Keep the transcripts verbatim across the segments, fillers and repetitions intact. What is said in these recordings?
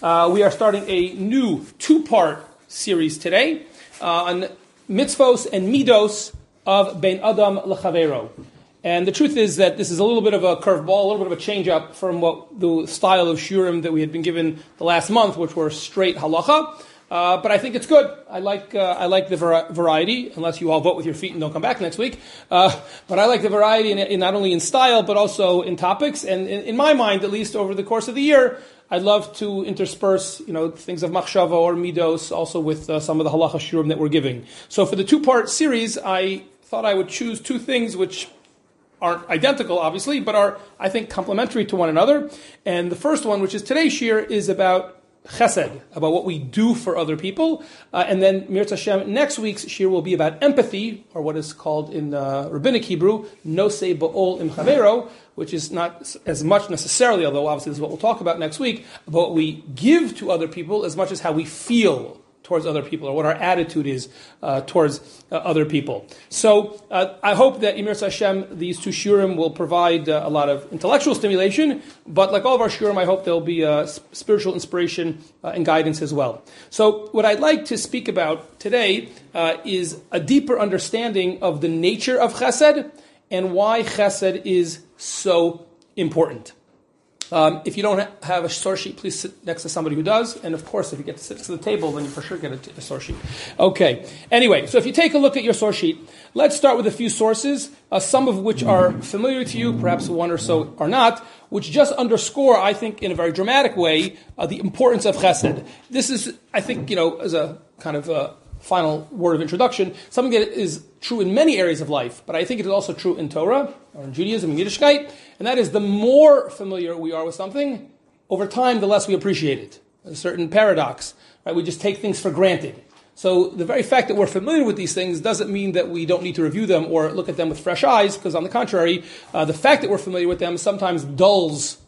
Uh, we are starting a new two-part series today uh, on mitzvos and midos of Bein Adam L'Chavero. And the truth is that this is a little bit of a curveball, a little bit of a change-up from what the style of shurim that we had been given the last month, which were straight halacha. Uh, but I think it's good. I like uh, I like the var- variety, unless you all vote with your feet and don't come back next week. Uh, but I like the variety in, in not only in style, but also in topics. And in, in my mind, at least over the course of the year, I'd love to intersperse, you know, things of machshava or midos also with uh, some of the halacha shurim that we're giving. So for the two-part series, I thought I would choose two things which aren't identical, obviously, but are, I think, complementary to one another. And the first one, which is today's shir, is about chesed, about what we do for other people. Uh, and then, Mirtz Hashem, next week's shir will be about empathy, or what is called in uh, rabbinic Hebrew, nosei ba'ol im chavero, which is not as much necessarily, although obviously this is what we'll talk about next week, about what we give to other people as much as how we feel towards other people, or what our attitude is uh, towards uh, other people. So uh, I hope that Mirtz Hashem, these two shurim will provide uh, a lot of intellectual stimulation, but like all of our shurim, I hope there'll be uh, spiritual inspiration uh, and guidance as well. So what I'd like to speak about today uh, is a deeper understanding of the nature of chesed and why chesed is so important. Um, if you don't have a source sheet, please sit next to somebody who does. And of course, if you get to sit next to the table, then you for sure get a, t- a source sheet. Okay. Anyway, so if you take a look at your source sheet, let's start with a few sources, uh, some of which are familiar to you, perhaps one or so are not, which just underscore, I think, in a very dramatic way, uh, the importance of chesed. This is, I think, you know, as a kind of a final word of introduction, something that is true in many areas of life, but I think it is also true in Torah, or in Judaism, in Yiddishkeit, and that is the more familiar we are with something, over time, the less we appreciate it. There's a certain paradox, right? We just take things for granted. So the very fact that we're familiar with these things doesn't mean that we don't need to review them or look at them with fresh eyes, because on the contrary, uh, the fact that we're familiar with them sometimes dulls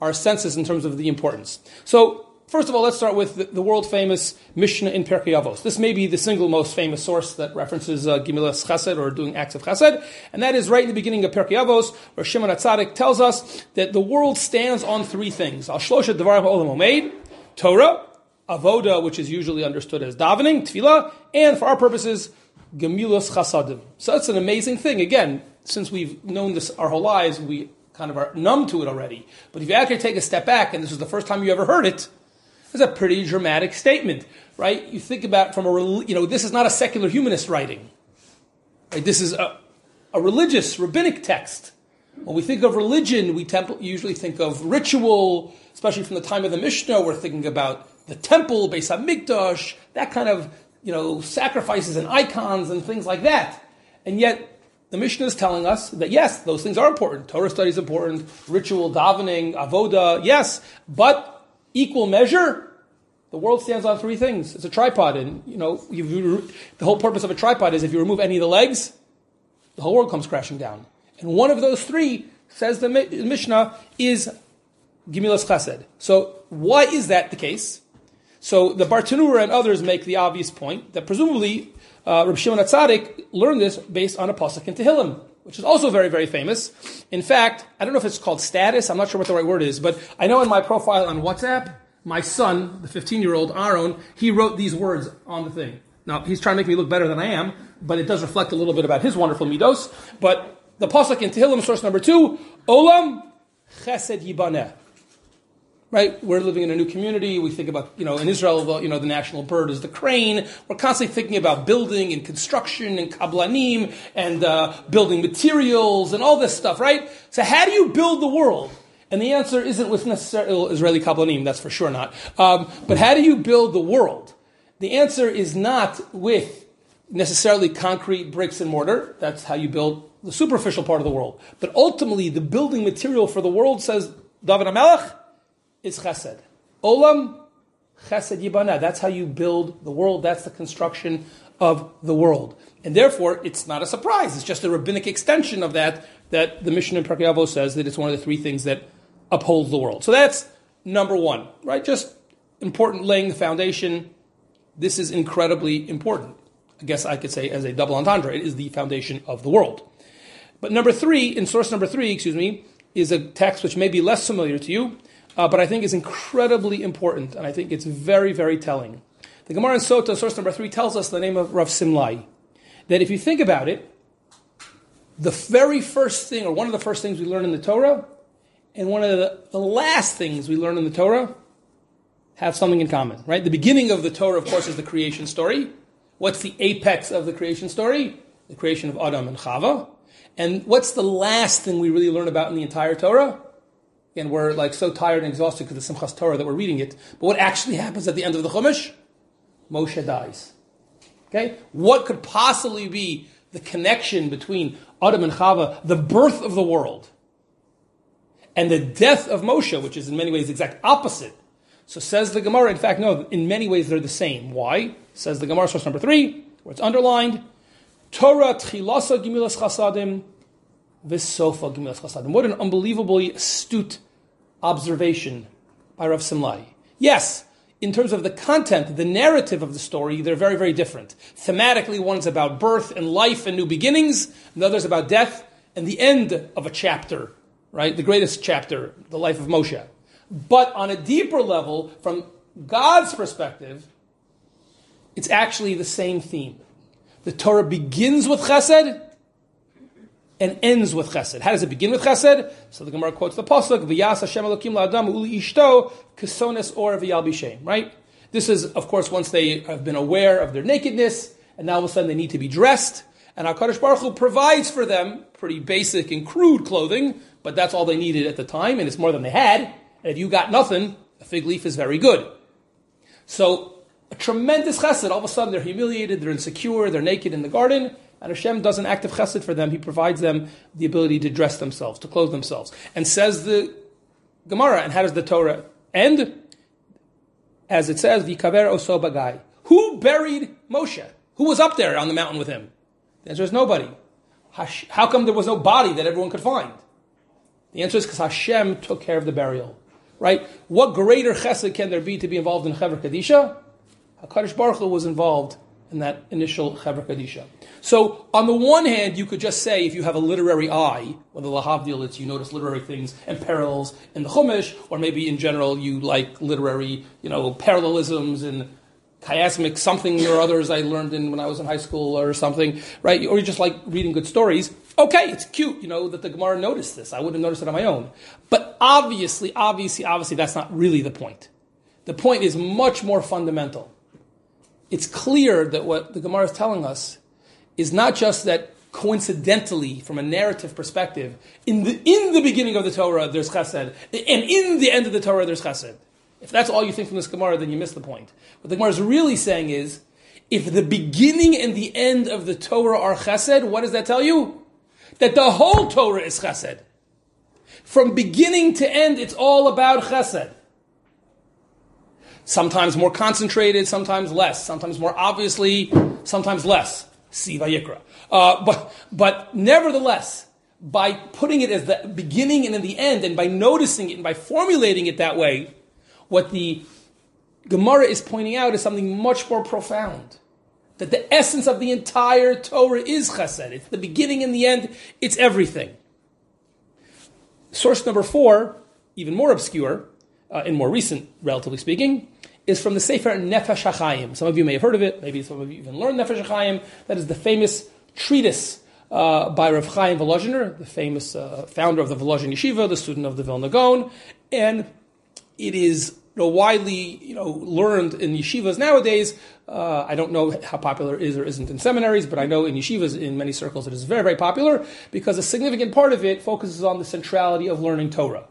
our senses in terms of the importance. So, first of all, let's start with the, the world-famous Mishnah in Perkei Avos. This may be the single most famous source that references uh, Gemilas Chesed, or doing acts of Chesed, and that is right in the beginning of Perkei Avos, where Shimon HaTzadik tells us that the world stands on three things. Al Shlosha Devarim HaOlam HaMeid, Torah, Avoda, which is usually understood as davening, Tefillah, and for our purposes, Gemilas Chesedim. So that's an amazing thing. Again, since we've known this our whole lives, we kind of are numb to it already. But if you actually take a step back, and this is the first time you ever heard it, it's a pretty dramatic statement, right? You think about from a, you know, this is not a secular humanist writing. Right? This is a, a religious, rabbinic text. When we think of religion, we temp- usually think of ritual, especially from the time of the Mishnah. We're thinking about the temple, Beis HaMikdash, that kind of, you know, sacrifices and icons and things like that. And yet, the Mishnah is telling us that, yes, those things are important. Torah study is important, ritual, davening, avoda, yes, but equal measure, the world stands on three things. It's a tripod, and you know you, the whole purpose of a tripod is if you remove any of the legs, the whole world comes crashing down. And one of those three, says the Mishnah, is Gemilas Chesed. So why is that the case? So the Bartanura and others make the obvious point that presumably uh, Reb Shimon HaTzadik learned this based on a pasuk in Tehillim, which is also very, very famous. In fact, I don't know if it's called status. I'm not sure what the right word is, but I know in my profile on WhatsApp, my son, the fifteen-year-old Aaron, he wrote these words on the thing. Now, he's trying to make me look better than I am, but it does reflect a little bit about his wonderful midos. But the pasuk in Tehillim, source number two, Olam Chesed Yibaneh. Right? We're living in a new community. We think about, you know, in Israel, the, you know, the national bird is the crane. We're constantly thinking about building and construction and kablanim and uh, building materials and all this stuff, right? So how do you build the world? And the answer isn't with necessarily Israeli kablanim. That's for sure not. Um, but how do you build the world? The answer is not with necessarily concrete bricks and mortar. That's how you build the superficial part of the world. But ultimately, the building material for the world, says David HaMelech, is chesed. Olam Chesed Yibaneh. That's how you build the world. That's the construction of the world. And therefore, it's not a surprise. It's just a rabbinic extension of that, that the Mishnah in Perkei Avos says that it's one of the three things that upholds the world. So that's number one, right? Just important, laying the foundation. This is incredibly important. I guess I could say as a double entendre, it is the foundation of the world. But number three, in source number three, excuse me, is a text which may be less familiar to you, uh, but I think is incredibly important, and I think it's very, very telling. The Gemara in Sota, source number three, tells us the name of Rav Simlai, that if you think about it, the very first thing, or one of the first things we learn in the Torah, and one of the, the last things we learn in the Torah, have something in common, right? The beginning of the Torah, of course, is the creation story. What's the apex of the creation story? The creation of Adam and Chava. And what's the last thing we really learn about in the entire Torah? Again, we're like so tired and exhausted because of the Simchas Torah that we're reading it. But what actually happens at the end of the Chumash? Moshe dies. Okay? What could possibly be the connection between Adam and Chava, the birth of the world, and the death of Moshe, which is in many ways the exact opposite? So says the Gemara, in fact, no, in many ways they're the same. Why? Says the Gemara, source number three, where it's underlined, Torah tchilasa gemilas chasadim v'sofa gemilas chasadim. What an unbelievably astute observation by Rav Simlai. Yes, in terms of the content, the narrative of the story, they're very, very different. Thematically, one's about birth and life and new beginnings, the other's about death and the end of a chapter, right? The greatest chapter, the life of Moshe. But on a deeper level, from God's perspective, it's actually the same theme. The Torah begins with chesed and ends with chesed. How does it begin with chesed? So the Gemara quotes the pasuk, "V'yas Hashem Elokim la'adam u'li ishto kesones or v'yalbishem." Right? This is, of course, once they have been aware of their nakedness, and now all of a sudden they need to be dressed. And HaKadosh Baruch Hu provides for them pretty basic and crude clothing, but that's all they needed at the time, and it's more than they had. And if you got nothing, a fig leaf is very good. So, a tremendous chesed. All of a sudden, they're humiliated, they're insecure, they're naked in the garden, and Hashem does an act of chesed for them. He provides them the ability to dress themselves, to clothe themselves. And says the Gemara, and how does the Torah end? As it says, V'yikaver oso bagai. Who buried Moshe? Who was up there on the mountain with him? The answer is nobody. How come there was no body that everyone could find? The answer is because Hashem took care of the burial. Right? What greater chesed can there be to be involved in Chevra Kadisha? HaKadosh Baruch Hu was involved in that initial Chevra Kadisha. So, on the one hand, you could just say, if you have a literary eye, whether lahavdil it's you notice literary things and parallels in the Chumash, or maybe in general you like literary, you know, parallelisms and chiasmic something or others I learned in when I was in high school or something, right? Or you just like reading good stories. Okay, it's cute, you know, that the Gemara noticed this. I wouldn't have noticed it on my own. But obviously, obviously, obviously, that's not really the point. The point is much more fundamental. It's clear that what the Gemara is telling us is not just that coincidentally, from a narrative perspective, in the in the beginning of the Torah, there's chesed, and in the end of the Torah, there's chesed. If that's all you think from this Gemara, then you miss the point. What the Gemara is really saying is, if the beginning and the end of the Torah are chesed, what does that tell you? That the whole Torah is chesed. From beginning to end, it's all about chesed. Sometimes more concentrated, sometimes less. Sometimes more obviously, sometimes less. See Vayikra. Uh, but, but nevertheless, by putting it as the beginning and in the end, and by noticing it and by formulating it that way, what the Gemara is pointing out is something much more profound. That the essence of the entire Torah is chesed. It's the beginning and the end. It's everything. Source number four, even more obscure, uh, and more recent, relatively speaking, is from the Sefer Nefesh HaChaim. Some of you may have heard of it. Maybe some of you even learned Nefesh HaChaim. That is the famous treatise uh, by Rav Chaim Volozhiner, the famous uh, founder of the Volozhin Yeshiva, the student of the Vilna Gaon. And it is You know, widely you know, learned in yeshivas nowadays. Uh, I don't know how popular it is or isn't in seminaries, but I know in yeshivas, in many circles, it is very, very popular because a significant part of it focuses on the centrality of learning Torah.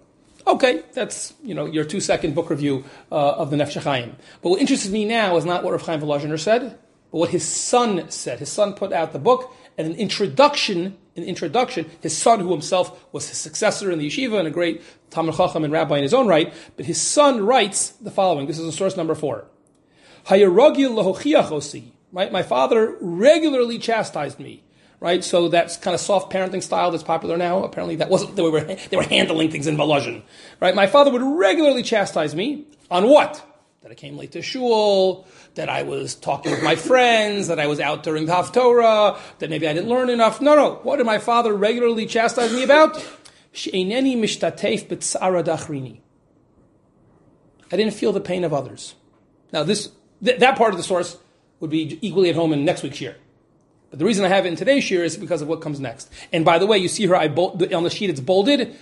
Okay, that's you know your two-second book review uh, of the Nefesh HaChaim. But what interests me now is not what Rav Chaim Volozhiner said, but what his son said. His son put out the book, and an introduction, an introduction, his son, who himself was his successor in the yeshiva and a great Talmid Chacham and rabbi in his own right, but his son writes the following. This is in source number four. Right? My father regularly chastised me. Right? So that's kind of soft parenting style that's popular now. Apparently that wasn't the way we were, they were handling things in Volozhin. Right? My father would regularly chastise me on what? That I came late to shul, that I was talking with my friends, that I was out during the Haftorah, that maybe I didn't learn enough. No, no. What did my father regularly chastise me about? She'eneni mishtatef b'tzara dachrini. I didn't feel the pain of others. Now, this th- that part of the source would be equally at home in next week's year. But the reason I have it in today's year is because of what comes next. And by the way, you see her I bold, on the sheet, it's bolded.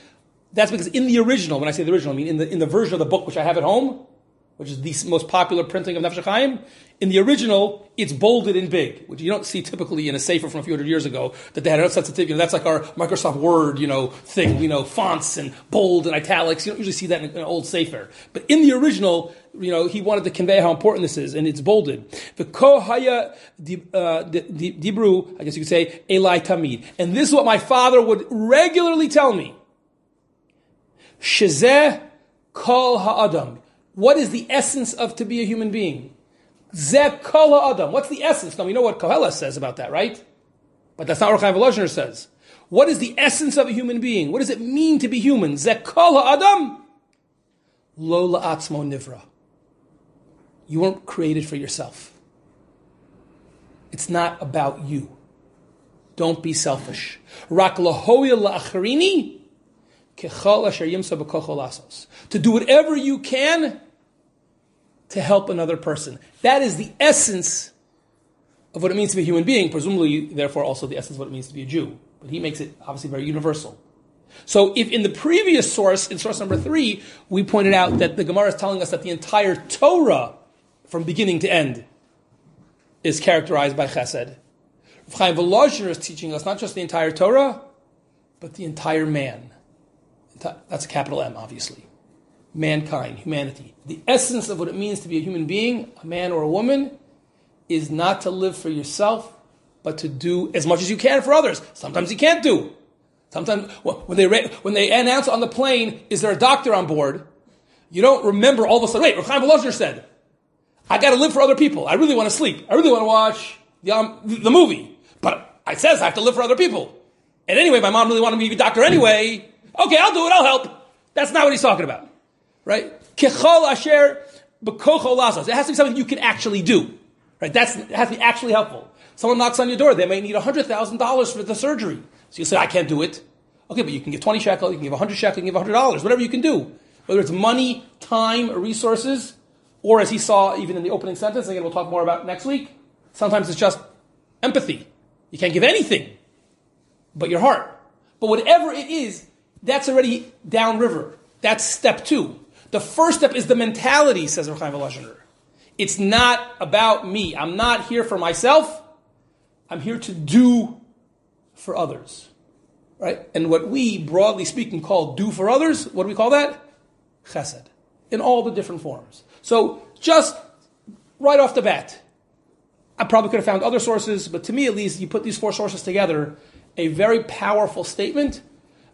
That's because in the original, when I say the original, I mean in the in the version of the book which I have at home, which is the most popular printing of Nefesh Chaim, in the original, it's bolded in big, which you don't see typically in a sefer from a few hundred years ago, that they had enough sensitivity. You know, that's like our Microsoft Word, you know, thing, you know, fonts and bold and italics. You don't usually see that in an old sefer. But in the original, you know, he wanted to convey how important this is, and it's bolded. The kohaya dibru, I guess you could say, elai tamid. And this is what my father would regularly tell me. Shezeh kol ha'adam. What is the essence of to be a human being? Zeh kol ha'adam. What's the essence? Now, we know what Kohelet says about that, right? But that's not what Chaim Volozhiner says. What is the essence of a human being? What does it mean to be human? Zeh kol ha'adam. Lo la'atzmo nivra. You weren't created for yourself. It's not about you. Don't be selfish. Rak lahoya la'acharini. To do whatever you can to help another person. That is the essence of what it means to be a human being, presumably, therefore, also the essence of what it means to be a Jew. But he makes it, obviously, very universal. So if in the previous source, in source number three, we pointed out that the Gemara is telling us that the entire Torah, from beginning to end, is characterized by chesed. Rav Chaim Volozhiner is teaching us not just the entire Torah, but the entire man. That's a capital M, obviously. Mankind, humanity. The essence of what it means to be a human being, a man or a woman, is not to live for yourself, but to do as much as you can for others. Sometimes you can't do. Sometimes, well, when they when they announce on the plane, is there a doctor on board? You don't remember all of a sudden, wait, Rav Chaim Volozhiner said, I got to live for other people. I really want to sleep. I really want to watch the, um, the movie. But it says I have to live for other people. And anyway, my mom really wanted me to be a doctor anyway. Okay, I'll do it, I'll help. That's not what he's talking about. Right? Kechol asher b'kocho lasos. It has to be something you can actually do. Right? That's, it has to be actually helpful. Someone knocks on your door, they may need one hundred thousand dollars for the surgery. So you say, I can't do it. Okay, but you can give twenty shekels, you can give one hundred shekels, you can give one hundred dollars, whatever you can do. Whether it's money, time, or resources, or as he saw even in the opening sentence, and again we'll talk more about next week, sometimes it's just empathy. You can't give anything but your heart. But whatever it is, that's already downriver. That's step two. The first step is the mentality, says Rav Chaim Volozhiner. It's not about me. I'm not here for myself. I'm here to do for others. Right? And what we, broadly speaking, call do for others, what do we call that? Chesed. In all the different forms. So, just right off the bat, I probably could have found other sources, but to me at least, you put these four sources together, a very powerful statement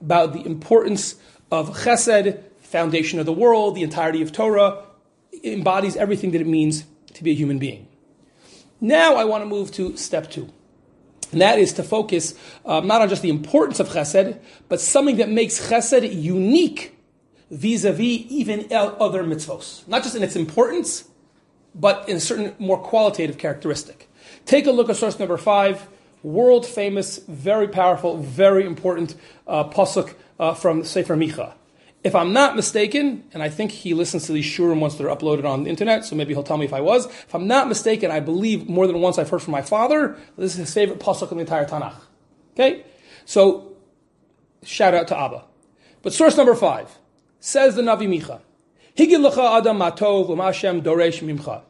about the importance of chesed, foundation of the world, the entirety of Torah. It embodies everything that it means to be a human being. Now I want to move to step two. And that is to focus uh, not on just the importance of chesed, but something that makes chesed unique vis-a-vis even other mitzvos. Not just in its importance, but in a certain more qualitative characteristic. Take a look at source number five. World famous, very powerful, very important uh, pasuk uh, from Sefer Micha. If I'm not mistaken, and I think he listens to these shurim once they're uploaded on the internet, so maybe he'll tell me if I was. If I'm not mistaken, I believe more than once I've heard from my father, this is his favorite pasuk in the entire Tanakh. Okay? So, shout out to Abba. But source number five, says the Navi Micha, Higid l'cha adam matov u'ma Hashem doresh mimcha.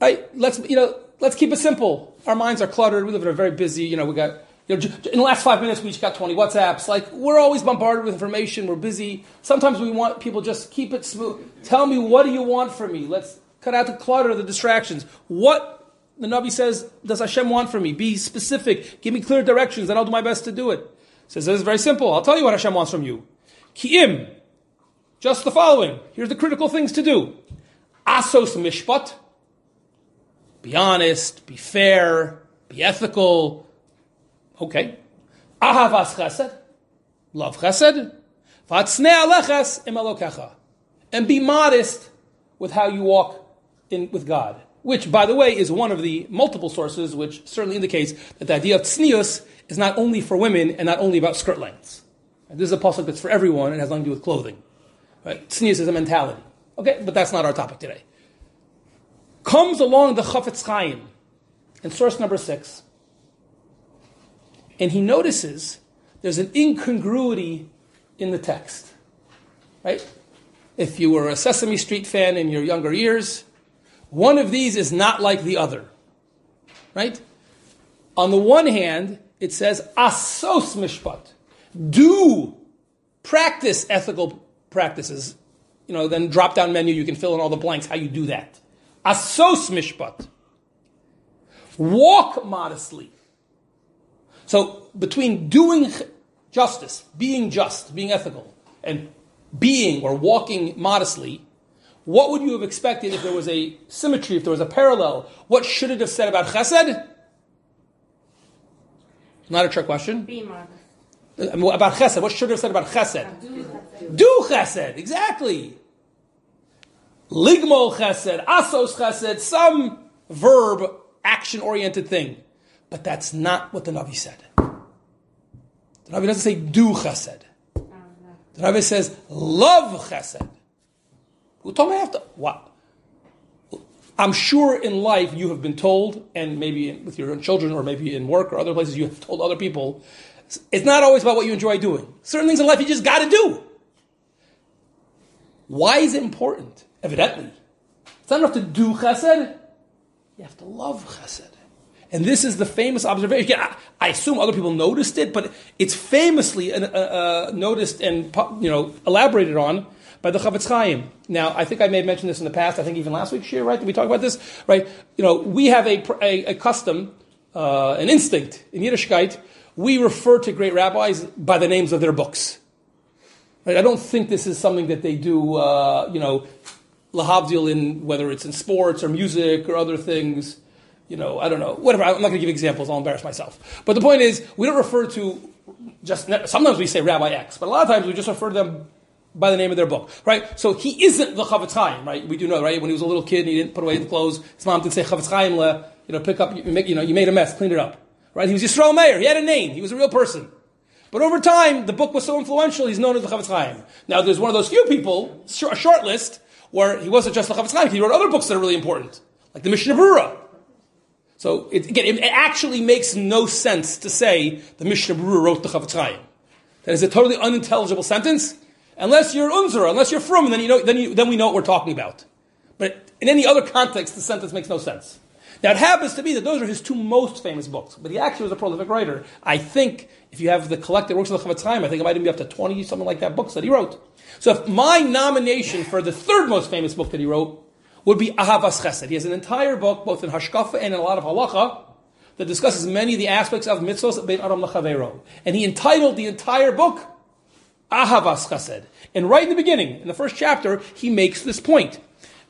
Right? Let's, you know, Let's keep it simple. Our minds are cluttered. We live in a very busy, you know, we got, you know, in the last five minutes, we each got twenty WhatsApps. Like, we're always bombarded with information. We're busy. Sometimes we want people just keep it smooth. Tell me, what do you want from me? Let's cut out the clutter, the distractions. What, the Navi says, does Hashem want from me? Be specific. Give me clear directions, and I'll do my best to do it. He says, this is very simple. I'll tell you what Hashem wants from you. Ki'im. Just the following. Here's the critical things to do. Asos mishpat. Be honest, be fair, be ethical. Okay. Ahavas chesed. Love chesed. V'atznei aleches im elokecha. And be modest with how you walk in with God. Which, by the way, is one of the multiple sources which certainly indicates that the idea of tznius is not only for women and not only about skirt lengths. This is a pasuk that's for everyone and has nothing to do with clothing. Right? Tznius is a mentality. Okay, but that's not our topic today. Comes along the Chafetz Chaim in source number six, and he notices there's an incongruity in the text. Right? If you were a Sesame Street fan in your younger years, one of these is not like the other. Right? On the one hand, it says, asos mishpat, do practice ethical practices. You know, then drop down menu, you can fill in all the blanks, how you do that. Asos mishpat, walk modestly. So between doing justice, being just, being ethical, and being or walking modestly, what would you have expected if there was a symmetry, if there was a parallel? What should it have said about chesed? Not a trick question. Be modest. About chesed. What should it have said about chesed? Do chesed. Do chesed. Exactly. Ligmol chesed, asos chesed, some verb, action-oriented thing. But that's not what the Navi said. The Navi doesn't say do chesed. The Navi says love chesed. Who told me I have to? What? I'm sure in life you have been told, and maybe with your own children, or maybe in work or other places, you have told other people, it's not always about what you enjoy doing. Certain things in life you just got to do. Why is it important? Evidently, it's not enough to do chesed. You have to love chesed. And this is the famous observation. Again, I assume other people noticed it, but it's famously uh, uh, noticed and, you know, elaborated on by the Chafetz Chaim. Now, I think I may have mentioned this in the past. I think even last week's year, right? Did we talk about this? Right? You know, we have a a, a custom, uh, an instinct in Yiddishkeit. We refer to great rabbis by the names of their books. Right? I don't think this is something that they do. Uh, you know, lahavdil, in whether it's in sports or music or other things. You know, I don't know, whatever. I'm not going to give examples. I'll embarrass myself. But the point is, we don't refer to just. Sometimes we say Rabbi X, but a lot of times we just refer to them by the name of their book, right? So he isn't the Chafetz Chaim, right? We do know, right? When he was a little kid and he didn't put away the clothes, his mom didn't say Chafetz Chaim le, you know, pick up, you, make, you know, you made a mess, clean it up, right? He was Yisrael Meir. He had a name. He was a real person. But over time, the book was so influential, he's known as the Chafetz Chaim. Now, there's one of those few people, a short list, where he wasn't just the Chafetz Chaim. He wrote other books that are really important, like the Mishnah Berurah. So, it, again, it actually makes no sense to say the Mishnah Berurah wrote the Chafetz Chaim. That is a totally unintelligible sentence. Unless you're Unzer, unless you're Frum, then you know, then you, then we know what we're talking about. But in any other context, the sentence makes no sense. Now, it happens to be that those are his two most famous books. But he actually was a prolific writer. I think if you have the collected works of the Chafetz Chaim, I think it might even be up to twenty, something like that, books that he wrote. So, if my nomination for the third most famous book that he wrote would be Ahavas Chesed. He has an entire book, both in Hashkafa and in a lot of Halacha, that discusses many of the aspects of mitzvos bein adam l'chaveiro. And he entitled the entire book Ahavas Chesed. And right in the beginning, in the first chapter, he makes this point.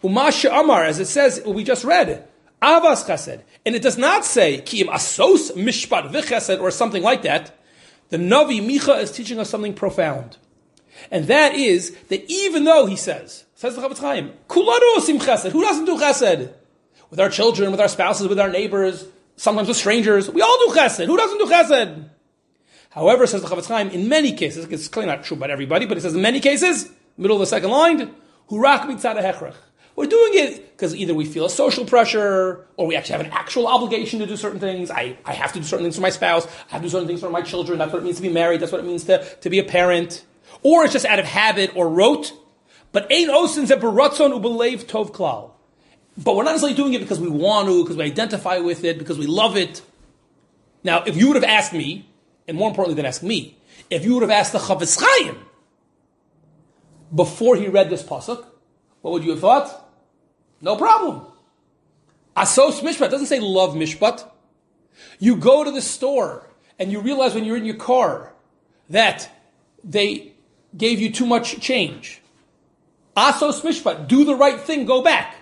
Umasha Amar, as it says, we just read, Ahavas Chesed. And it does not say, Ki im asos mishpat v'chesed, or something like that. The Navi Micha is teaching us something profound. And that is, that even though, he says, says the Chafetz Chaim, Kulanu osim chesed, who doesn't do chesed? With our children, with our spouses, with our neighbors, sometimes with strangers, we all do chesed. Who doesn't do chesed? However, says the Chafetz Chaim, in many cases, it's clearly not true about everybody, but it says in many cases, middle of the second line, hurak mitzad hechrech. We're doing it because either we feel a social pressure, or we actually have an actual obligation to do certain things. I, I have to do certain things for my spouse. I have to do certain things for my children. That's what it means to be married. That's what it means to, to be a parent. Or it's just out of habit or rote. But ein osin ze beratzon u'beleiv tov klal. But we're not necessarily doing it because we want to, because we identify with it, because we love it. Now, if you would have asked me, and more importantly than ask me, if you would have asked the Chafetz Chaim before he read this pasuk, what would you have thought? No problem. Asos mishpat doesn't say love mishpat. You go to the store and you realize when you're in your car that they gave you too much change. Asos mishpat, do the right thing, go back.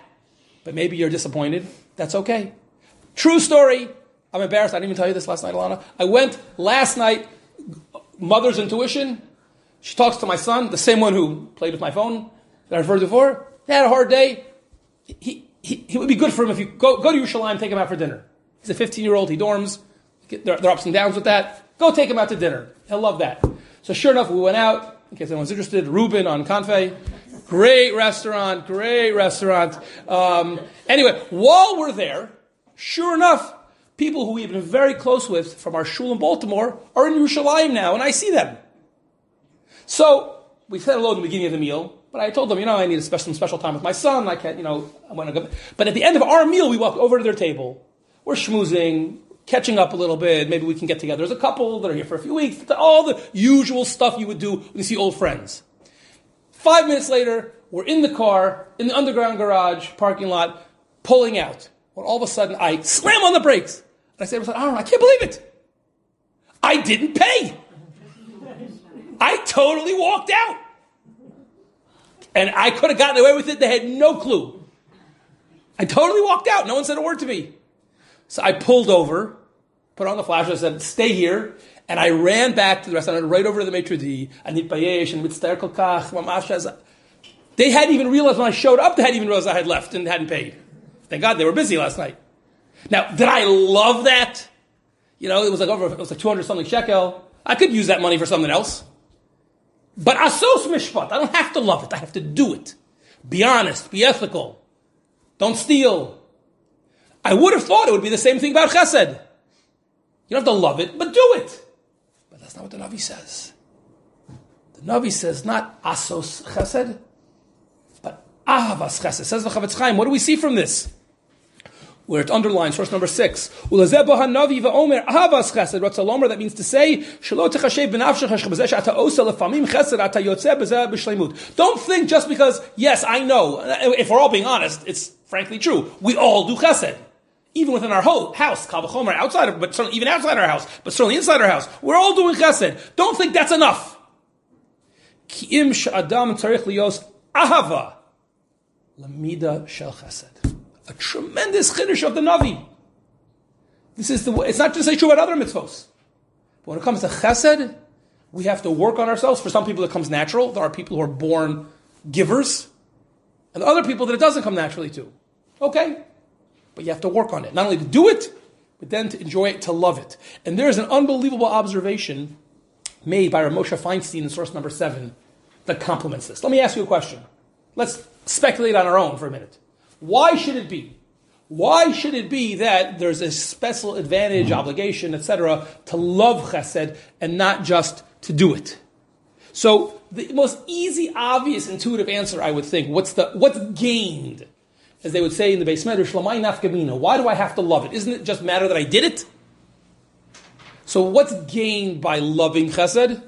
But maybe you're disappointed. That's okay. True story. I'm embarrassed. I didn't even tell you this last night, Alana. I went last night, mother's intuition. She talks to my son, the same one who played with my phone that I referred to before. He had a hard day. He, he, it would be good for him if you go, go to Yerushalayim, take him out for dinner. He's a fifteen-year-old. He dorms. There are ups and downs with that. Go take him out to dinner. He'll love that. So sure enough, we went out. In case anyone's interested, Ruben on Confe. Great restaurant, great restaurant. Um, anyway, while we're there, sure enough, people who we've been very close with from our shul in Baltimore are in Yerushalayim now, and I see them. So we said hello at the beginning of the meal, but I told them, you know, I need a special, some special time with my son. I can't, you know, I want to go. But at the end of our meal, we walked over to their table. We're schmoozing, catching up a little bit. Maybe we can get together as a couple that are here for a few weeks. All the usual stuff you would do when you see old friends. Five minutes later, we're in the car, in the underground garage, parking lot, pulling out. When all of a sudden, I slam on the brakes. And I said, Aaron, I can't believe it. I didn't pay. I totally walked out. And I could have gotten away with it. They had no clue. I totally walked out. No one said a word to me. So I pulled over, put on the flasher, said, stay here. And I ran back to the restaurant, right over to the maitre d', Anit Bayesh, and Mitzter Kolkach, Mamash. They hadn't even realized when I showed up, they hadn't even realized I had left and hadn't paid. Thank God they were busy last night. Now, did I love that? You know, it was like over, it was like two hundred something shekel. I could use that money for something else. But asos mishpat, I don't have to love it, I have to do it. Be honest, be ethical. Don't steal. I would have thought it would be the same thing about chesed. You don't have to love it, but do it. But that's not what the Navi says. The Navi says not asos chesed, but ahavas chesed. Says the Chavetz Chaim. What do we see from this? Where it underlines source number six. Ulazeh bohan Navi va'omer ahavas chesed. Ratzalomer, that means to say shelo techashev benafshach hashkabazeh ata osa lefamim chesed ata yotzeh bezeh b'shleimut. Don't think just because, yes, I know. If we're all being honest, it's frankly true. We all do chesed. Even within our whole house, Kal v'chomer, outside of, but certainly even outside our house, but certainly inside our house, we're all doing chesed. Don't think that's enough. Ki'im she'adam tzarich liyos ahava lamida shel chesed. A tremendous chiddush of the Navi. This is the way. It's not just true about other mitzvos, but when it comes to chesed, we have to work on ourselves. For some people, it comes natural. There are people who are born givers, and other people that it doesn't come naturally to. Okay. But you have to work on it. Not only to do it, but then to enjoy it, to love it. And there is an unbelievable observation made by Rav Moshe Feinstein in source number seven that complements this. Let me ask you a question. Let's speculate on our own for a minute. Why should it be? Why should it be that there's a special advantage, obligation, et cetera, to love chesed and not just to do it? So the most easy, obvious, intuitive answer, I would think, what's the what's gained? As they would say in the Beis Medrash, Lamai nafka mina. Why do I have to love it? Isn't it just matter that I did it? So what's gained by loving chesed?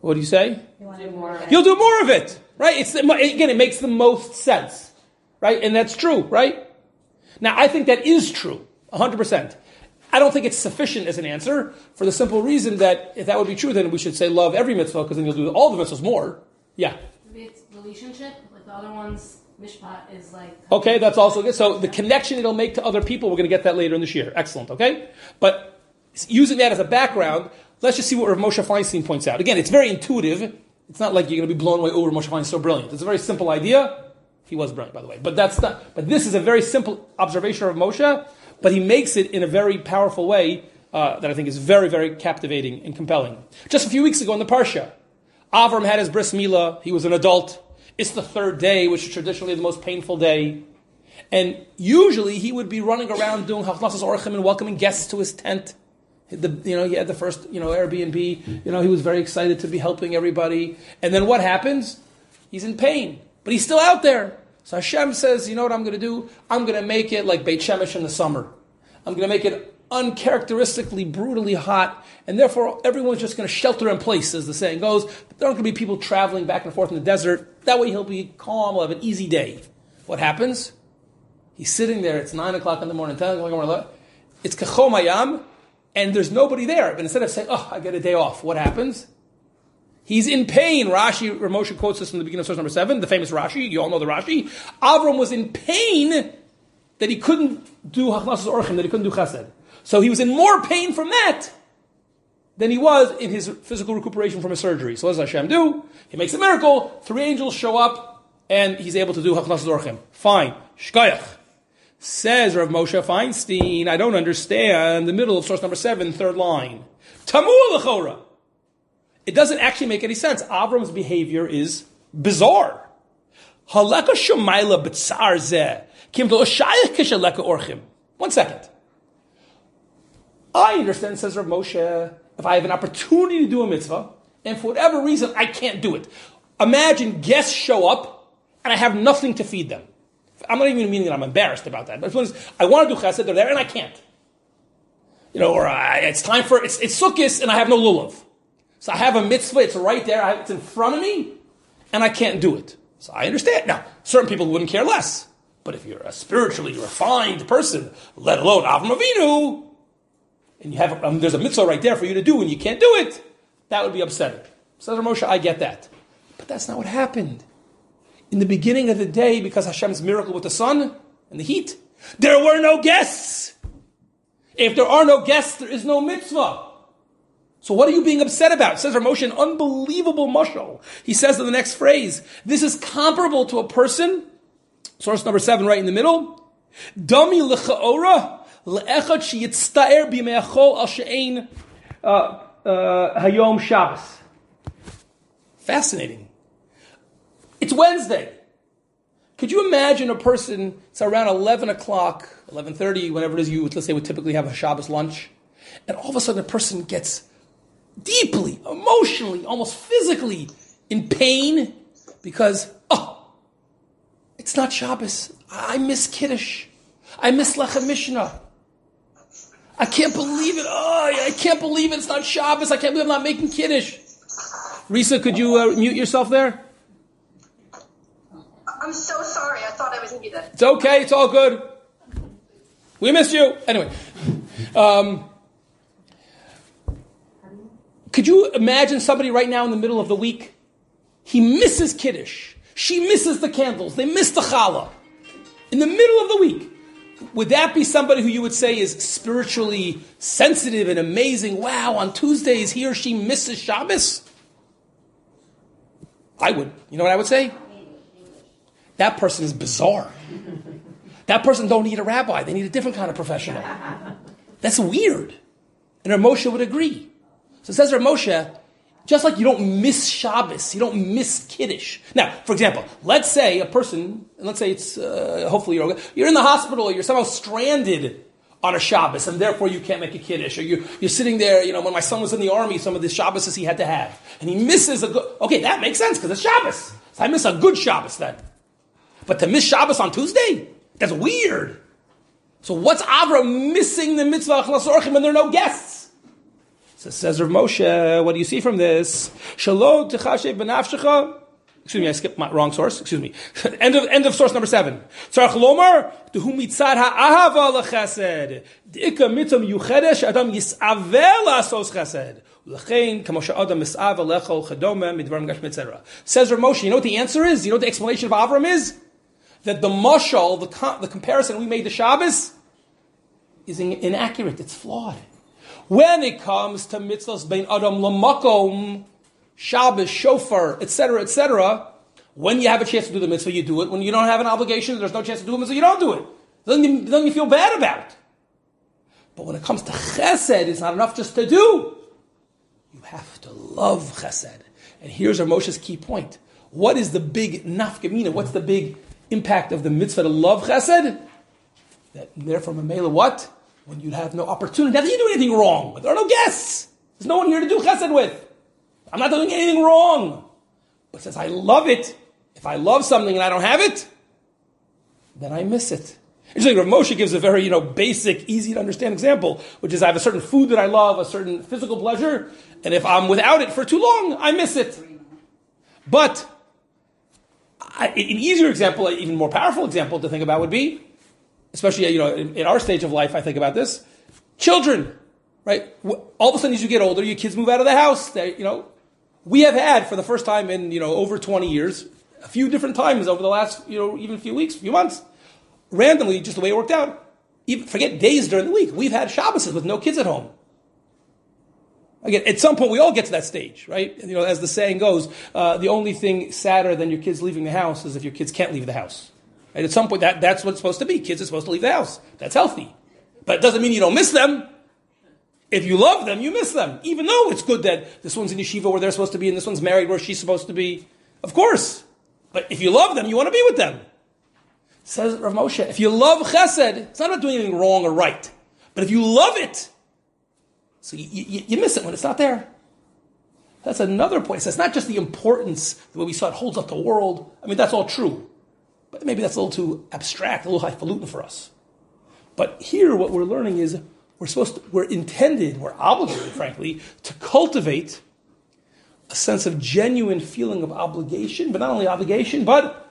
What do you say? You want to do more of it. You'll do more of it, right? It's, again, it makes the most sense, right? And that's true, right? Now, I think that is true, one hundred percent. I don't think it's sufficient as an answer for the simple reason that if that would be true, then we should say love every mitzvah because then you'll do all the mitzvahs more. Yeah? Maybe it's relationship with the other ones. Mishpat is like... Okay, that's also good. So the connection it'll make to other people, we're going to get that later in this year. Excellent, okay? But using that as a background, let's just see what Rav Moshe Feinstein points out. Again, it's very intuitive. It's not like you're going to be blown away, oh, Rav Moshe Feinstein's so brilliant. It's a very simple idea. He was brilliant, by the way. But that's not... But this is a very simple observation of Moshe, but he makes it in a very powerful way uh, that I think is very, very captivating and compelling. Just a few weeks ago in the Parsha, Avram had his bris milah. He was an adult. It's the third day, which is traditionally the most painful day. And usually he would be running around doing hachnasas orchim and welcoming guests to his tent. The, you know, he had the first, you know, Airbnb. You know, he was very excited to be helping everybody. And then what happens? He's in pain, but he's still out there. So Hashem says, you know what I'm going to do? I'm going to make it like Beit Shemesh in the summer. I'm going to make it uncharacteristically, brutally hot, and therefore everyone's just going to shelter in place, as the saying goes. There aren't going to be people traveling back and forth in the desert. That way he'll be calm, he'll have an easy day. What happens? He's sitting there, it's nine o'clock in the morning, ten o'clock in the morning, it's kachom hayam, and there's nobody there. But instead of saying, oh, I get a day off, what happens? He's in pain. Rashi, Rav Moshe quotes this from the beginning of source number seven, the famous Rashi, you all know the Rashi. Avram was in pain that he couldn't do hachnasas orchim, that he couldn't do chesed. So he was in more pain from that than he was in his physical recuperation from his surgery. So what does Hashem do? He makes a miracle. Three angels show up, and he's able to do hachnasas orchim. Fine. Shkayach. Says Rav Moshe Feinstein, I don't understand. The middle of source number seven, third line. Tamul l'chora. It doesn't actually make any sense. Avram's behavior is bizarre. Halakha shemaila b'tzar zeh kim to l'shayach kishalekha orchim. One second. I understand, says Rav Moshe, if I have an opportunity to do a mitzvah, and for whatever reason I can't do it. Imagine guests show up, and I have nothing to feed them. I'm not even meaning that I'm embarrassed about that. But I want to do chesed, they're there, and I can't. You know, or I, it's time for, it's, it's sukkis, and I have no lulav. So I have a mitzvah, it's right there, I, it's in front of me, and I can't do it. So I understand. Now, certain people wouldn't care less. But if you're a spiritually refined person, let alone Avraham Avinu, and you have um, there's a mitzvah right there for you to do, and you can't do it, that would be upsetting. Says Rav Moshe, I get that. But that's not what happened. In the beginning of the day, because Hashem's miracle with the sun and the heat, there were no guests. If there are no guests, there is no mitzvah. So what are you being upset about? Says Rav Moshe, an unbelievable mashal. He says in the next phrase, this is comparable to a person, source number seven, right in the middle, Dami l'cha'ora le'echad sheyitzta'er b'me'achol al she'ein hayom Shabbos. Fascinating. It's Wednesday. Could you imagine a person, it's around eleven o'clock, eleven thirty, whenever it is you, let's say we typically have a Shabbos lunch, and all of a sudden a person gets deeply, emotionally, almost physically in pain because, oh, it's not Shabbos. I miss Kiddush. I miss Lechem Mishnah. I can't believe it. Oh, I can't believe it. It's not Shabbos. I can't believe I'm not making Kiddush. Risa, could you uh, mute yourself there? I'm so sorry. I thought I was muted. It's okay. It's all good. We missed you. Anyway. Um... Could you imagine somebody right now in the middle of the week? He misses Kiddush. She misses the candles. They miss the challah. In the middle of the week. Would that be somebody who you would say is spiritually sensitive and amazing? Wow, on Tuesdays he or she misses Shabbos? I would. You know what I would say? That person is bizarre. That person don't need a rabbi. They need a different kind of professional. That's weird. And Rav Moshe would agree. So it says Rav Moshe, just like you don't miss Shabbos, you don't miss Kiddush. Now, for example, let's say a person, and let's say it's, uh, hopefully you're you're in the hospital, you're somehow stranded on a Shabbos, and therefore you can't make a Kiddush. Or you, you're sitting there, you know, when my son was in the army, some of the Shabbos he had to have. And he misses a good, okay, that makes sense, because it's Shabbos. So I miss a good Shabbos then. But to miss Shabbos on Tuesday? That's weird. So what's Avram missing the mitzvah Achlas Orchim when there are no guests? So says Rav Moshe, what do you see from this? Shalom techashev benafshecha. Excuse me, I skipped my wrong source. Excuse me. End of end of source number seven. Tzarach lomar dehu mitzad ha'ahava lechesed deika mitzam yuchedesh adam yis'avel asos chesed ulechein kamo she'adam yis'av alechol chedome midvarim gashmi et cetera. Says Rav Moshe, you know what the answer is? You know what the explanation of Avram is? That the mashal, the com- the comparison we made to Shabbos, is in- inaccurate. It's flawed. When it comes to mitzvahs, bein adam l'makom, Shabbos, shofar, et cetera, et cetera, when you have a chance to do the mitzvah, you do it. When you don't have an obligation, there's no chance to do the mitzvah, you don't do it. Then you, then you feel bad about it. But when it comes to chesed, it's not enough just to do. You have to love chesed. And here's Rav Moshe's key point. What is the big nafka mina? What's the big impact of the mitzvah to love chesed? That therefore, Mamela, what? When you have no opportunity, not that you do anything wrong. There are no guests. There's no one here to do chesed with. I'm not doing anything wrong. But since I love it, if I love something and I don't have it, then I miss it. Usually Rav Moshe gives a very, you know, basic, easy to understand example, which is I have a certain food that I love, a certain physical pleasure, and if I'm without it for too long, I miss it. But I, an easier example, an even more powerful example to think about would be, especially, you know, in, in our stage of life, I think about this. Children, right? All of a sudden, as you get older, your kids move out of the house. They, you know, we have had for the first time in, you know, over twenty years, a few different times over the last, you know, even a few weeks, few months, randomly, just the way it worked out. Even, forget days during the week. We've had Shabbos with no kids at home. Again, at some point, we all get to that stage, right? You know, as the saying goes, uh, the only thing sadder than your kids leaving the house is if your kids can't leave the house. And at some point, that, that's what it's supposed to be. Kids are supposed to leave the house. That's healthy. But it doesn't mean you don't miss them. If you love them, you miss them. Even though it's good that this one's in yeshiva where they're supposed to be and this one's married where she's supposed to be. Of course. But if you love them, you want to be with them. Says Rav Moshe, if you love chesed, it's not about doing anything wrong or right. But if you love it, so you, you, you miss it when it's not there. That's another point. So it's not just the importance, the way we saw it holds up the world. I mean, that's all true. But maybe that's a little too abstract, a little highfalutin for us. But here what we're learning is we're supposed to, we're intended, we're obligated, frankly, to cultivate a sense of genuine feeling of obligation, but not only obligation, but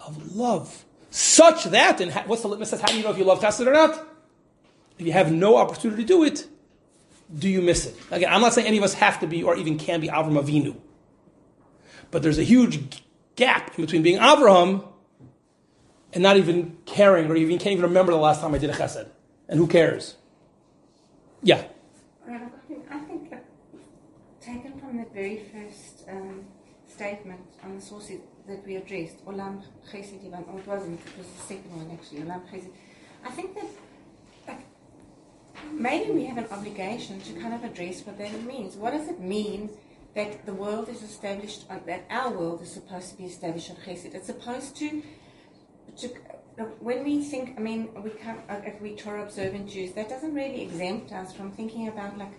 of love. Such that, and what's the litmus test? How do you know if you love chesed or not? If you have no opportunity to do it, do you miss it? Again, I'm not saying any of us have to be or even can be Avraham Avinu. But there's a huge gap in between being Avraham and not even caring, or even can't even remember the last time I did a chesed. And who cares? Yeah. Well, I think, taken from the very first um, statement on the sources that we addressed, Olam Chesed Ivan, or it wasn't, it was the second one actually, Olam Chesed. I think that maybe we have an obligation to kind of address what that means. What does it mean that the world is established on, that our world is supposed to be established on chesed? It's supposed to, to when we think, I mean, we come, if we Torah observant Jews, that doesn't really exempt us from thinking about, like,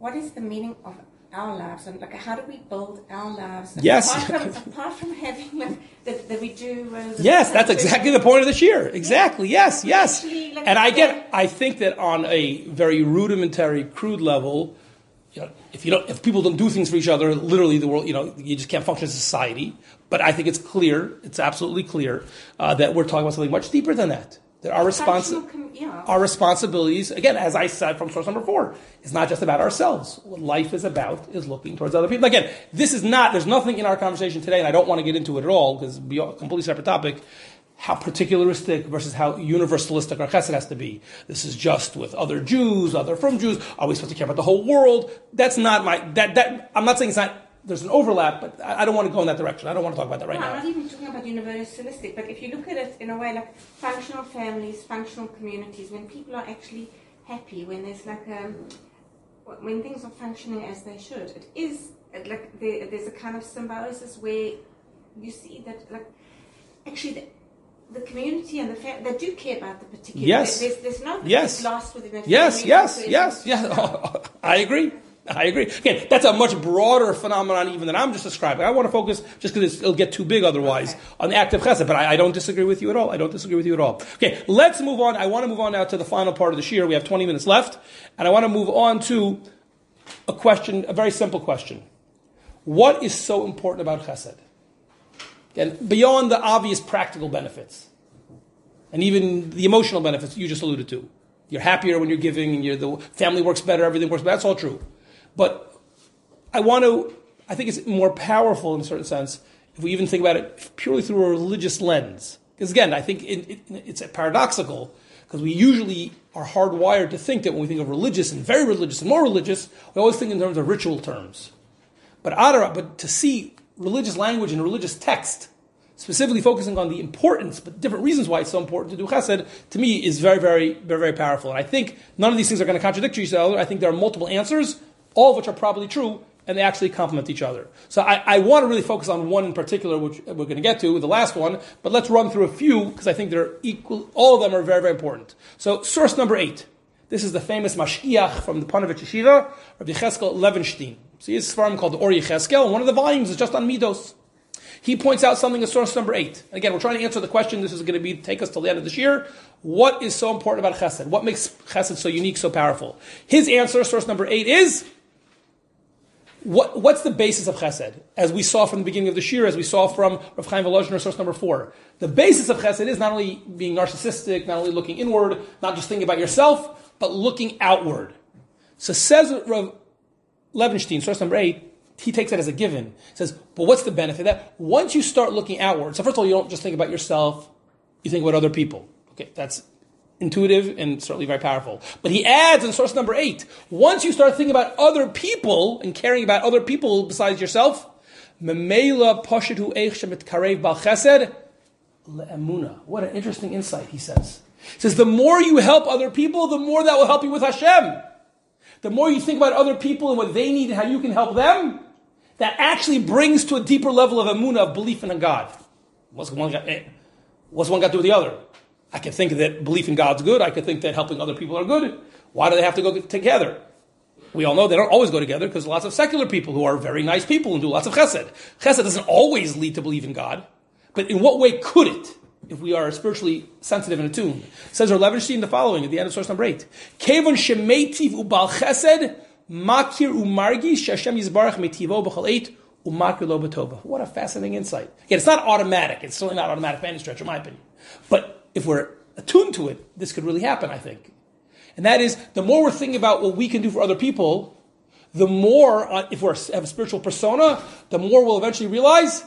what is the meaning of our lives, and like, how do we build our lives? And yes. Apart from, apart from having like, that, that we do. Uh, yes, that's exactly the point of this year. Exactly. Yeah. Yes. Yes. Actually, like, and I get. I think that on a very rudimentary, crude level, you know, if you don't, if people don't do things for each other, literally the world, you know, you just can't function as a society. But I think it's clear. It's absolutely clear uh, that we're talking about something much deeper than that. That our responsi- com- yeah. our responsibilities, again, as I said from source number four, is not just about ourselves. What life is about is looking towards other people. Again, this is not, there's nothing in our conversation today, and I don't want to get into it at all, because it would be a completely separate topic, how particularistic versus how universalistic our chesed has to be. This is just with other Jews, other from Jews. Are we supposed to care about the whole world? That's not my, that, that, I'm not saying it's not, there's an overlap, but I don't want to go in that direction. I don't want to talk about that right no, now. I'm not even talking about universalistic, but if you look at it in a way like functional families, functional communities, when people are actually happy, when there's like a, when things are functioning as they should, it is like there, there's a kind of symbiosis where you see that like actually the, the community and the family, they do care about the particular. Yes. There's, there's no yes. loss within that. Yes, yes, yes, yes. I agree. I agree. Again, that's a much broader phenomenon even than I'm just describing. I want to focus, just because it'll get too big otherwise, okay, on the act of chesed. But I, I don't disagree with you at all. I don't disagree with you at all. Okay, let's move on. I want to move on now to the final part of the shiur. We have twenty minutes left. And I want to move on to a question, a very simple question. What is so important about chesed? Again, beyond the obvious practical benefits, and even the emotional benefits you just alluded to. You're happier when you're giving, and you're, the family works better, everything works better. That's all true. But I want to, I think it's more powerful in a certain sense if we even think about it purely through a religious lens. Because again, I think it, it, it's paradoxical, because we usually are hardwired to think that when we think of religious and very religious and more religious, we always think in terms of ritual terms. But, but to see religious language and religious text specifically focusing on the importance, but different reasons why it's so important to do chesed, to me is very, very, very, very powerful. And I think none of these things are going to contradict each other. I think there are multiple answers, all of which are probably true, and they actually complement each other. So I, I want to really focus on one in particular, which we're going to get to, the last one, but let's run through a few, because I think they're equal. All of them are very, very important. So source number eight. This is the famous mashgiach from the Panovich Yeshiva, Rabbi Yecheskel Levenstein. See, it's a farm called the Or Yecheskel, and one of the volumes is just on Midos. He points out something in source number eight. And again, we're trying to answer the question, this is going to be take us till the end of this year. What is so important about chesed? What makes chesed so unique, so powerful? His answer, source number eight, is... What, what's the basis of chesed? As we saw from the beginning of the shiur, as we saw from Rav Chaim Volozhiner, source number four. The basis of chesed is not only being narcissistic, not only looking inward, not just thinking about yourself, but looking outward. So says Rav Levenstein, source number eight, he takes that as a given. He says, but what's the benefit of that? Once you start looking outward, so first of all, you don't just think about yourself, you think about other people. Okay, that's intuitive and certainly very powerful. But he adds in source number eight, once you start thinking about other people and caring about other people besides yourself, Memela Poshetu Eich Shemit Karev Bal Chesed Le'emuna. What an interesting insight, he says. He says, the more you help other people, the more that will help you with Hashem. The more you think about other people and what they need and how you can help them, that actually brings to a deeper level of emunah, of belief in a God. What's one got, eh, what's one got to do with the other? I could think that belief in God's good. I could think that helping other people are good. Why do they have to go together? We all know they don't always go together because lots of secular people who are very nice people and do lots of chesed. Chesed doesn't always lead to belief in God. But in what way could it, if we are spiritually sensitive and attuned? Says Rav Levenstein the following at the end of source number eight. Kevon shemeitiv ubal chesed makir umargi shashem yizbarach meitivo b'chol eit umakir lo b'tova. What a fascinating insight. Again, it's not automatic. It's certainly not automatic by any stretch, in my opinion. But if we're attuned to it, this could really happen, I think. And that is, the more we're thinking about what we can do for other people, the more, uh, if we have a spiritual persona, the more we'll eventually realize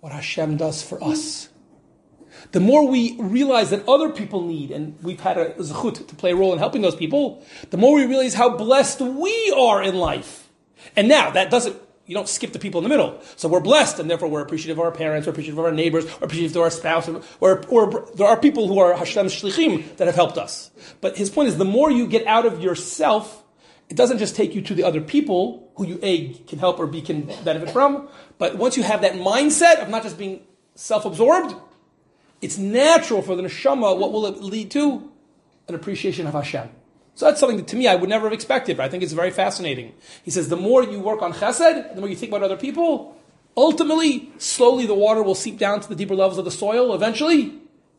what Hashem does for us. The more we realize that other people need, and we've had a zechut to play a role in helping those people, the more we realize how blessed we are in life. And now, that doesn't, you don't skip the people in the middle. So we're blessed, and therefore we're appreciative of our parents, we're appreciative of our neighbors, we're appreciative of our spouse, or, or there are people who are Hashem's shlichim that have helped us. But his point is, the more you get out of yourself, it doesn't just take you to the other people who you, A, can help or B, can benefit from, but once you have that mindset of not just being self-absorbed, it's natural for the neshama. What will it lead to? An appreciation of Hashem. So that's something that to me I would never have expected, but I think it's very fascinating. He says the more you work on chesed, the more you think about other people, ultimately, slowly the water will seep down to the deeper levels of the soil. Eventually,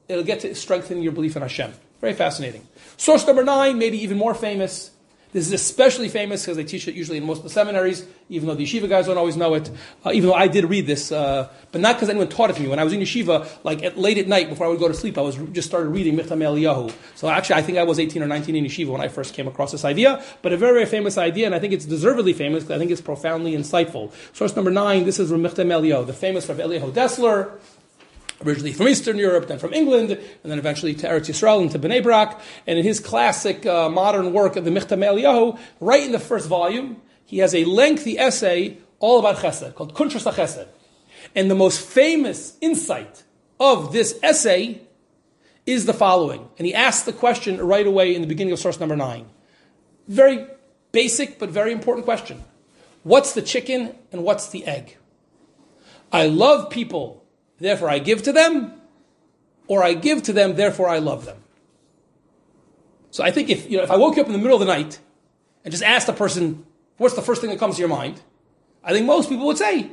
it'll get to strengthen your belief in Hashem. Very fascinating. Source number nine, maybe even more famous. This is especially famous because they teach it usually in most of the seminaries, even though the yeshiva guys don't always know it, uh, even though I did read this, uh, but not because anyone taught it to me. When I was in yeshiva, like at, late at night before I would go to sleep, I was just started reading Michtam Eliyahu. So actually, I think I was eighteen or nineteen in yeshiva when I first came across this idea, but a very, very famous idea, and I think it's deservedly famous because I think it's profoundly insightful. Source number nine, this is from Michtam Eliyahu, the famous Rav Eliyahu Dessler, originally from Eastern Europe, then from England, and then eventually to Eretz Yisrael and to Bnei Brak. And in his classic uh, modern work of the Michtam Eliyahu, right in the first volume, he has a lengthy essay all about chesed, called Kuntras HaChesed. And the most famous insight of this essay is the following. And he asks the question right away in the beginning of source number nine. Very basic, but very important question. What's the chicken and what's the egg? I love people, therefore I give to them, or I give to them, therefore I love them. So I think if you know, if I woke you up in the middle of the night and just asked a person, what's the first thing that comes to your mind? I think most people would say,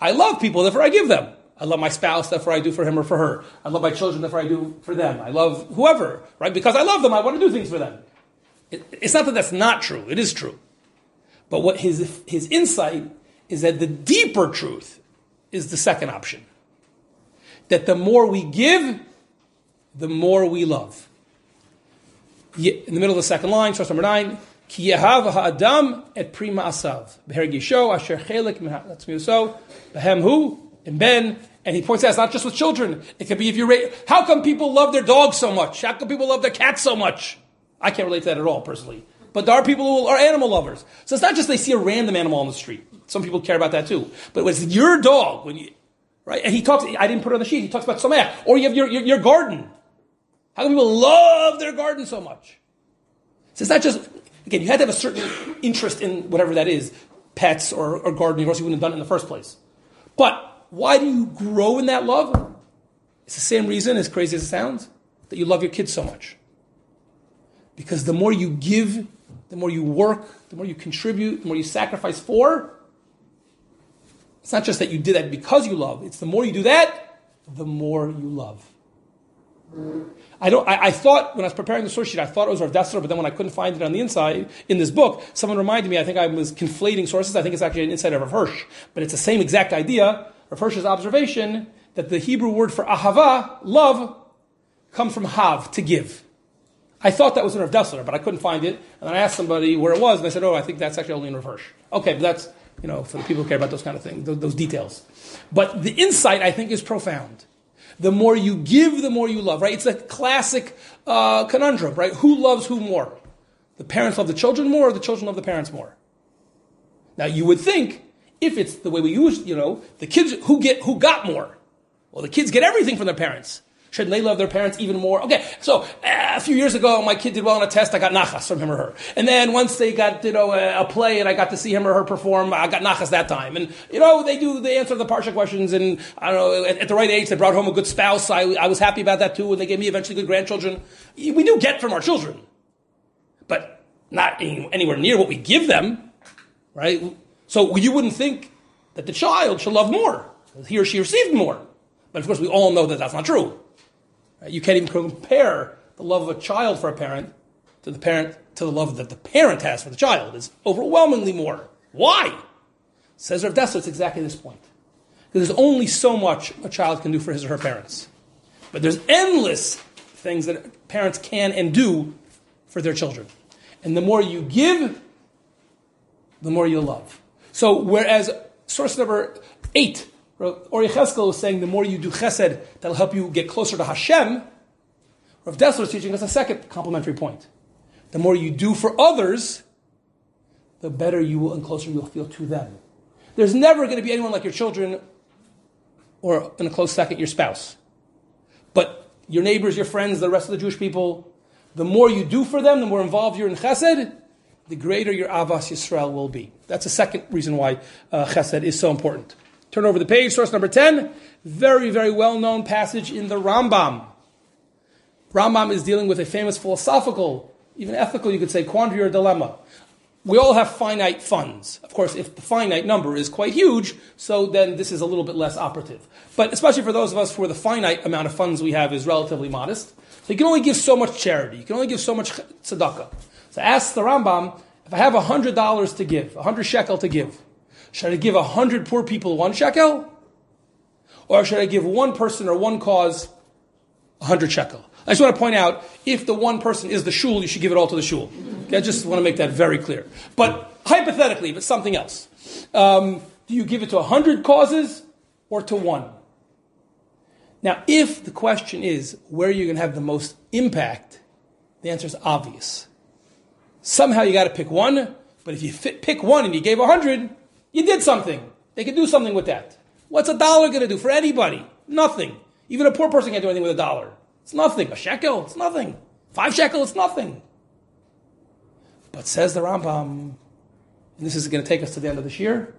I love people, therefore I give them. I love my spouse, therefore I do for him or for her. I love my children, therefore I do for them. I love whoever, right? Because I love them, I want to do things for them. It, it's not that that's not true, it is true. But what his his insight is that the deeper truth is the second option. That the more we give, the more we love. In the middle of the second line, source number nine, Ki yehav ha'adam et pri ma'asav b'hergisho asher chelik min ha'atzmiuso b'hem hu and ben. And he points out it's not just with children. It could be if you rate. How come people love their dogs so much? How come people love their cats so much? I can't relate to that at all personally. But there are people who are animal lovers. So it's not just they see a random animal on the street. Some people care about that too. But when it's your dog, when you. Right? And he talks, I didn't put it on the sheet, he talks about someach. Or you have your, your, your garden. How can people love their garden so much? So it's not just, again, you had to have a certain interest in whatever that is, pets or, or gardening, or else you wouldn't have done it in the first place. But why do you grow in that love? It's the same reason, as crazy as it sounds, that you love your kids so much. Because the more you give, the more you work, the more you contribute, the more you sacrifice for, it's not just that you did that because you love. It's the more you do that, the more you love. I don't. I, I thought, when I was preparing the source sheet, I thought it was Rav Dessler, but then when I couldn't find it on the inside, in this book, someone reminded me, I think I was conflating sources. I think it's actually an insight of Rav Hirsch, but it's the same exact idea. Rav Hirsch's observation that the Hebrew word for ahava, love, comes from hav, to give. I thought that was in Rav Dessler, but I couldn't find it. And then I asked somebody where it was, and they said, oh, I think that's actually only in Rav Hirsch. Okay, but that's... You know, for the people who care about those kind of things, those, those details. But the insight, I think, is profound. The more you give, the more you love, right? It's a classic uh, conundrum, right? Who loves who more? The parents love the children more, or the children love the parents more? Now, you would think, if it's the way we use, you know, the kids, who get who got more? Well, the kids get everything from their parents. Should they love their parents even more? Okay, so uh, a few years ago, my kid did well on a test. I got nachas from him or her. And then once they got, you know, a, a play and I got to see him or her perform, I got nachas that time. And, you know, they do, they answer the parsha questions. And, I don't know, at, at the right age, they brought home a good spouse. I, I was happy about that, too. And they gave me eventually good grandchildren. We do get from our children, but not any, anywhere near what we give them, right? So you wouldn't think that the child should love more. He or she received more. But, of course, we all know that that's not true. You can't even compare the love of a child for a parent to the parent to the love that the parent has for the child. It's overwhelmingly more. Why? Says Rav Dessler, it's exactly this point. Because there's only so much a child can do for his or her parents. But there's endless things that parents can and do for their children. And the more you give, the more you love. So whereas source number eight, Ori Cheskel was saying, the more you do chesed, that'll help you get closer to Hashem. Rav Dessler is teaching us a second complementary point. The more you do for others, the better you will and closer you'll feel to them. There's never going to be anyone like your children or, in a close second, your spouse. But your neighbors, your friends, the rest of the Jewish people, the more you do for them, the more involved you're in chesed, the greater your Avas Yisrael will be. That's a second reason why uh, chesed is so important. Turn over the page, source number ten. Very, very well-known passage in the Rambam. Rambam is dealing with a famous philosophical, even ethical, you could say, quandary or dilemma. We all have finite funds. Of course, if the finite number is quite huge, so then this is a little bit less operative. But especially for those of us where the finite amount of funds we have is relatively modest, so you can only give so much charity. You can only give so much tzedakah. So ask the Rambam, if I have one hundred dollars to give, one hundred shekel to give, should I give a hundred poor people one shekel? Or should I give one person or one cause a hundred shekel? I just want to point out, if the one person is the shul, you should give it all to the shul. Okay, I just want to make that very clear. But hypothetically, if it's something else, um, do you give it to a hundred causes or to one? Now, if the question is, where are you going to have the most impact? The answer is obvious. Somehow you got to pick one, but if you fit, pick one and you gave a hundred, you did something. They could do something with that. What's a dollar going to do for anybody? Nothing. Even a poor person can't do anything with a dollar. It's nothing. A shekel, it's nothing. Five shekel, it's nothing. But says the Rambam, and this is going to take us to the end of this year,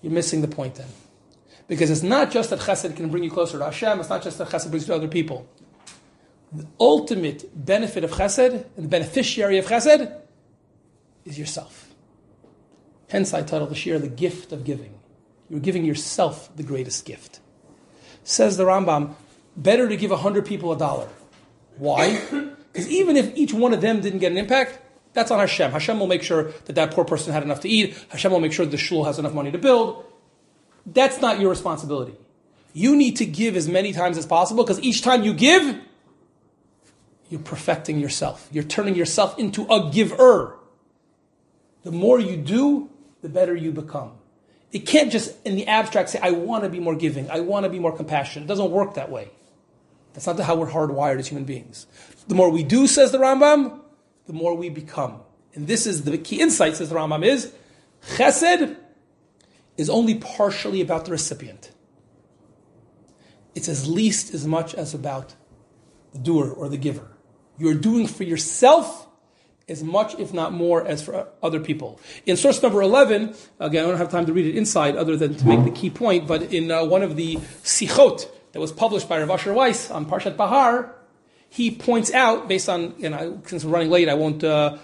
you're missing the point then. Because it's not just that chesed can bring you closer to Hashem, it's not just that chesed brings you to other people. The ultimate benefit of chesed, and the beneficiary of chesed, is yourself. Hence I titled this year, The Gift of Giving. You're giving yourself the greatest gift. Says the Rambam, better to give one hundred people a dollar. Why? Because even if each one of them didn't get an impact, that's on Hashem. Hashem will make sure that that poor person had enough to eat. Hashem will make sure the shul has enough money to build. That's not your responsibility. You need to give as many times as possible, because each time you give, you're perfecting yourself. You're turning yourself into a giver. The more you do, the better you become. It can't just, in the abstract, say, I want to be more giving. I want to be more compassionate. It doesn't work that way. That's not how we're hardwired as human beings. The more we do, says the Rambam, the more we become. And this is the key insight, says the Rambam, is chesed is only partially about the recipient. It's at least as much as about the doer or the giver. You're doing for yourself as much, if not more, as for other people. In source number eleven, again, I don't have time to read it inside other than to make the key point, but in uh, one of the sichot that was published by Rav Asher Weiss on Parshat Bahar, he points out, based on, and I, since we're running late, I won't uh,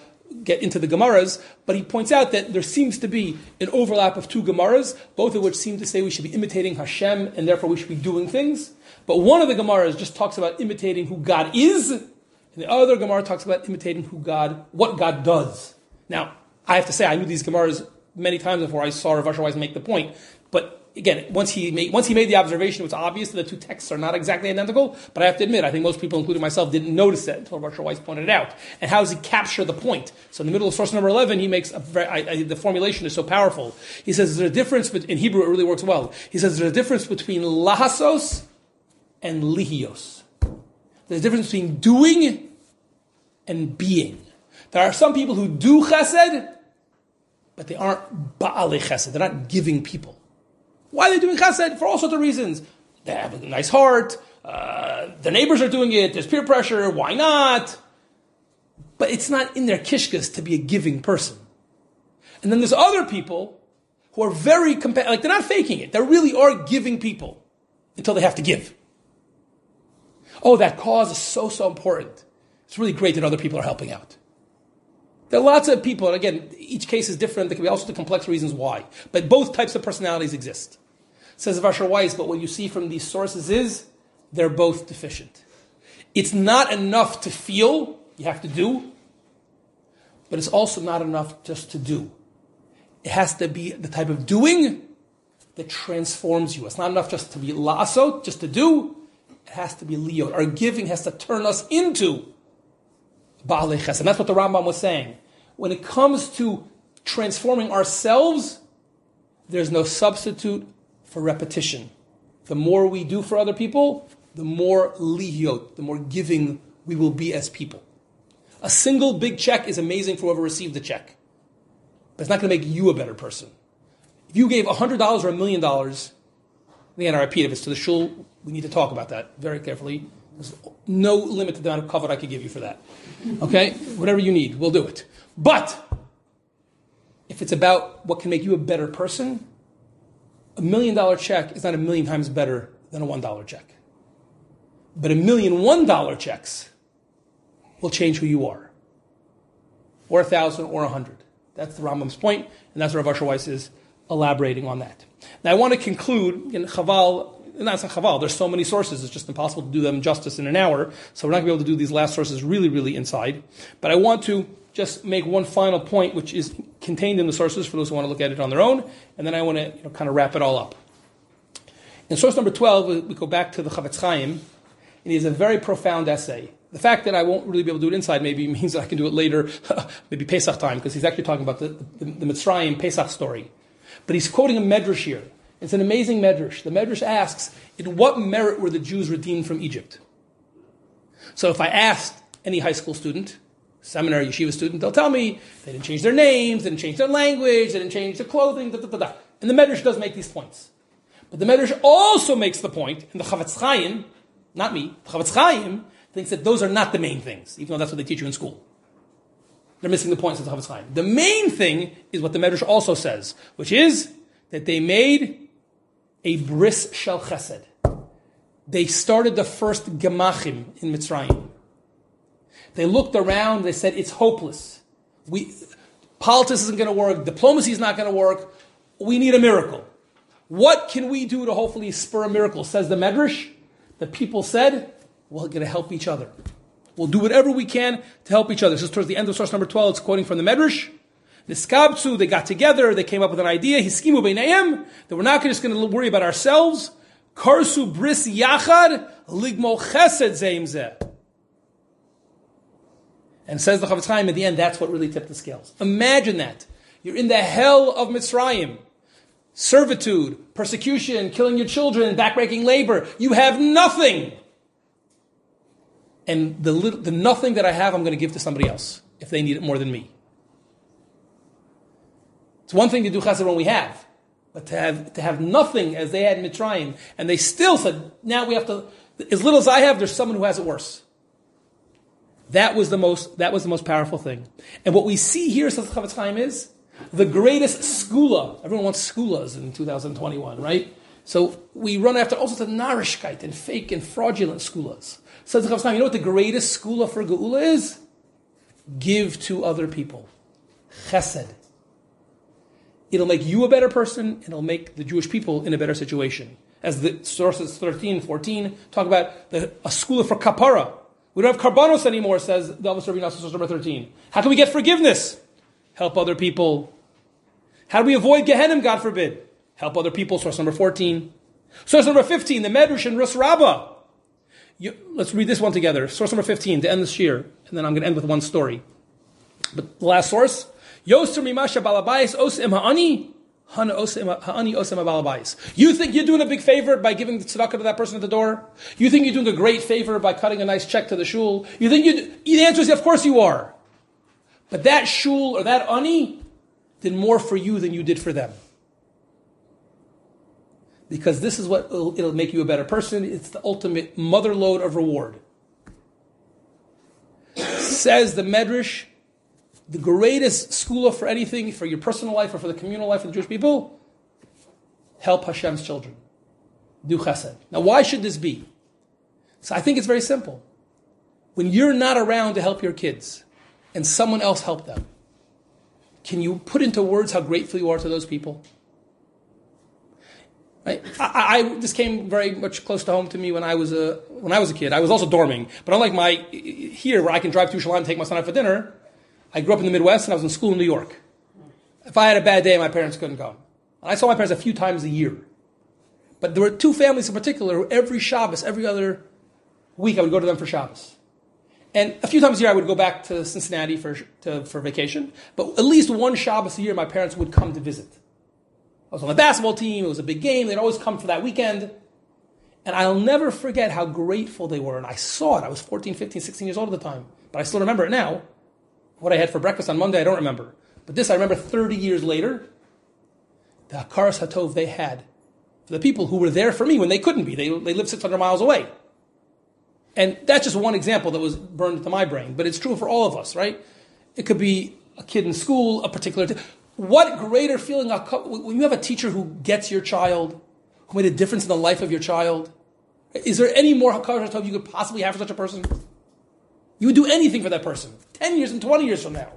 get into the Gemaras, but he points out that there seems to be an overlap of two Gemaras, both of which seem to say we should be imitating Hashem, and therefore we should be doing things. But one of the Gemaras just talks about imitating who God is, and the other Gemara talks about imitating who God, what God does. Now, I have to say, I knew these Gemaras many times before I saw Rav Asher Weiss make the point. But again, once he made, once he made the observation, it was obvious that the two texts are not exactly identical. But I have to admit, I think most people, including myself, didn't notice that until Rav Asher Weiss pointed it out. And how does he capture the point? So in the middle of source number eleven, he makes a very, I, I, the formulation is so powerful. He says there's a difference, but in Hebrew it really works well. He says there's a difference between lahasos and lihios. There's a difference between doing and being. There are some people who do chesed, but they aren't ba'alei chesed. They're not giving people. Why are they doing chesed? For all sorts of reasons. They have a nice heart. uh, the neighbors are doing it, there's peer pressure, why not? But it's not in their kishkas to be a giving person. And then there's other people who are very, compa- like they're not faking it. They really are giving people until they have to give. Oh, that cause is so, so important. It's really great that other people are helping out. There are lots of people, and again, each case is different. There can be all sorts of complex reasons why. But both types of personalities exist. Says Rav Asher Weiss, but what you see from these sources is they're both deficient. It's not enough to feel, you have to do, but it's also not enough just to do. It has to be the type of doing that transforms you. It's not enough just to be la'asot, just to do. It has to be liot. Our giving has to turn us into ba'alei chesed. And that's what the Rambam was saying. When it comes to transforming ourselves, there's no substitute for repetition. The more we do for other people, the more liot, the more giving we will be as people. A single big check is amazing for whoever received the check. But it's not going to make you a better person. If you gave one hundred dollars or a million dollars, again, I repeat, if it's to the shul, we need to talk about that very carefully. There's no limit to the amount of cover I could give you for that. Okay? Whatever you need, we'll do it. But if it's about what can make you a better person, a million dollar check is not a million times better than a one dollar check. But a million one dollar checks will change who you are. Or a thousand or a hundred. That's the Rambam's point, and that's where Rav Asher Weiss is elaborating on that. Now I want to conclude in Chaval. And that's not Chaval. There's so many sources, it's just impossible to do them justice in an hour. So we're not going to be able to do these last sources really, really inside. But I want to just make one final point, which is contained in the sources for those who want to look at it on their own. And then I want to you know, kind of wrap it all up. In source number twelve, we go back to the Chavetz Chaim. And he has a very profound essay. The fact that I won't really be able to do it inside maybe means that I can do it later, maybe Pesach time, because he's actually talking about the, the, the Mitzrayim Pesach story. But he's quoting a medrash here. It's an amazing medrash. The medrash asks, in what merit were the Jews redeemed from Egypt? So if I asked any high school student, seminary, yeshiva student, they'll tell me they didn't change their names, they didn't change their language, they didn't change their clothing, da, da, da, da. And the medrash does make these points. But the medrash also makes the point, and the Chavetz Chaim, not me, the Chavetz Chaim thinks that those are not the main things, even though that's what they teach you in school. They're missing the points of the Chavetz Chaim. The main thing is what the medrash also says, which is that they made a bris shel chesed. They started the first gemachim in Mitzrayim. They looked around, they said, it's hopeless. We, politics isn't going to work, diplomacy is not going to work, we need a miracle. What can we do to hopefully spur a miracle? Says the Medrash. The people said, we're going to help each other. We'll do whatever we can to help each other. This is towards the end of source number twelve, it's quoting from the Medrash. Niskabtsu, they got together, they came up with an idea, hiskimu beinayim, that we're not just going to worry about ourselves. Karsu bris yachad, ligmo chesed zeim zeh. And says the Chavetz Chaim, at the end, that's what really tipped the scales. Imagine that. You're in the hell of Mitzrayim. Servitude, persecution, killing your children, backbreaking labor. You have nothing. And the, little, the nothing that I have, I'm going to give to somebody else, if they need it more than me. It's one thing to do chesed when we have, but to have to have nothing as they had in Mitzrayim, and they still said, now we have to, as little as I have, there's someone who has it worse. That was the most, that was the most powerful thing. And what we see here, says Chavetz Chaim, is the greatest skula. Everyone wants skulas in two thousand twenty-one, right? So we run after all sorts of narishkeit and fake and fraudulent skulas. Says Chavetz Chaim, you know what the greatest skula for geula is? Give to other people. Chesed. It'll make you a better person, and it'll make the Jewish people in a better situation. As the sources thirteen, fourteen talk about the, a school for kapara. We don't have karbanos anymore, says the Alvis Rabbi Nassim, source number thirteen. How can we get forgiveness? Help other people. How do we avoid Gehenim, God forbid? Help other people, source number fourteen. Source number fifteen, the Medrash and Rus Rabbah. You, let's read this one together. Source number fifteen, to end this year, and then I'm going to end with one story. But the last source, you think you're doing a big favor by giving the tzedakah to that person at the door? You think you're doing a great favor by cutting a nice check to the shul? You think you do? The answer is, of course you are. But that shul or that ani did more for you than you did for them. because this is what it'll, it'll make you a better person. It's the ultimate mother load of reward. Says the Medrash, the greatest skula for anything, for your personal life or for the communal life of the Jewish people, help Hashem's children. Do chesed. Now why should this be? So I think it's very simple. When you're not around to help your kids, and someone else helped them, can you put into words how grateful you are to those people? Right? I, I, this came very much close to home to me when I was a when I was a kid. I was also dorming, but unlike my here where I can drive to Yerushalayim and take my son out for dinner, I grew up in the Midwest and I was in school in New York. If I had a bad day, my parents couldn't go. And I saw my parents a few times a year. But there were two families in particular who every Shabbos, every other week, I would go to them for Shabbos. And a few times a year, I would go back to Cincinnati for to, for vacation. But at least one Shabbos a year, my parents would come to visit. I was on the basketball team. It was a big game. They'd always come for that weekend. And I'll never forget how grateful they were. And I saw it. I was fourteen, fifteen, sixteen years old at the time. But I still remember it now. What I had for breakfast on Monday, I don't remember. But this, I remember thirty years later, the Hakaras HaTov they had for the people who were there for me when they couldn't be. They, they lived six hundred miles away. And that's just one example that was burned into my brain. But it's true for all of us, right? It could be a kid in school, a particular... T- what greater feeling... When you have a teacher who gets your child, who made a difference in the life of your child, is there any more Hakaras HaTov you could possibly have for such a person? You would do anything for that person, ten years and twenty years from now.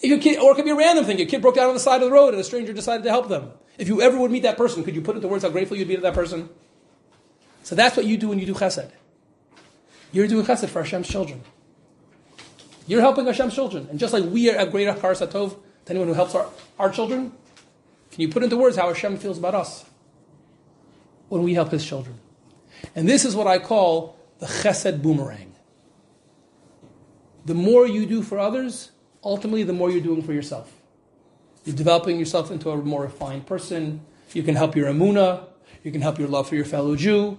If your kid, or it could be a random thing. Your kid broke down on the side of the road and a stranger decided to help them. If you ever would meet that person, could you put into words how grateful you'd be to that person? So that's what you do when you do chesed. You're doing chesed for Hashem's children. You're helping Hashem's children. And just like we are a great Hakaras HaTov to anyone who helps our, our children, can you put into words how Hashem feels about us when we help His children? And this is what I call the chesed boomerang. The more you do for others, ultimately the more you're doing for yourself. You're developing yourself into a more refined person. You can help your emunah. You can help your love for your fellow Jew.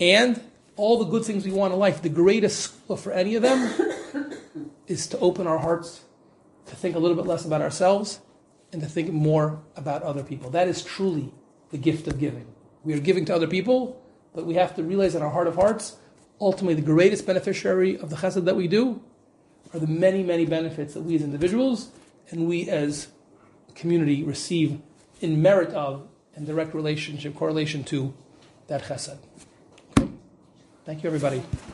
And all the good things we want in life, the greatest school for any of them is to open our hearts, to think a little bit less about ourselves, and to think more about other people. That is truly the gift of giving. We are giving to other people, but we have to realize in our heart of hearts, ultimately, the greatest beneficiary of the chesed that we do are the many, many benefits that we as individuals and we as a community receive in merit of and direct relationship, correlation to that chesed. Okay. Thank you, everybody.